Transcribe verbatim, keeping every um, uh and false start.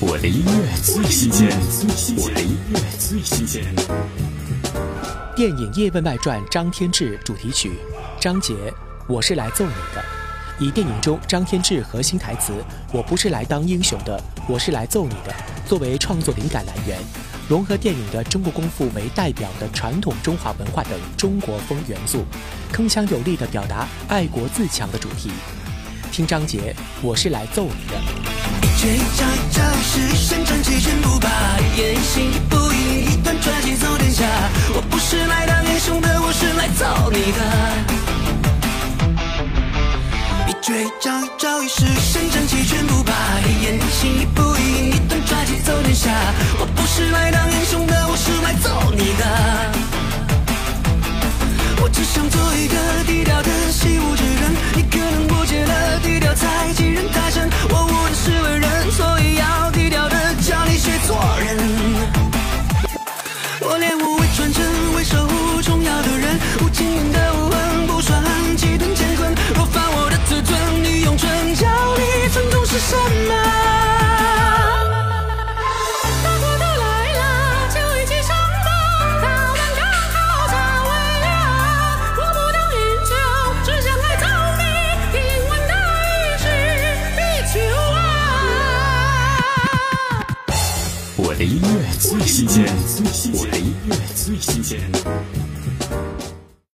我的音乐最新鲜，我的音乐最新鲜。电影《叶问外传》张天志主题曲，张杰，我是来揍你的，以电影中张天志核心台词“我不是来当英雄的，我是来揍你的”作为创作灵感来源，融合电影的中国功夫为代表的传统中华文化等中国风元素，铿锵有力地表达爱国自强的主题。听张杰，我是来揍你的。绝招招式伸展其身不怕，言行不一，一段抓起走天下。我不是来当英雄的，我是来揍你的。一绝招招式伸展其身不怕，言行不一，一段抓起走天下。我不是来当英雄的，我是来揍你的。我只想做一个低调的习武之人，你可能不觉得低调才欺人太甚。我无能是为人。所以要低调的教你学做人。我练武为传承，为守护重要的人。无情人的无恨，不耍狠，气吞乾坤。若犯我的自尊，你永存。教你尊重是什么？大哥的来了，就一起上吧。他们刚好在为了，我不当英雄，只想来逃避。英文的意识，地球。我的音乐最新鲜，我的音乐最新鲜。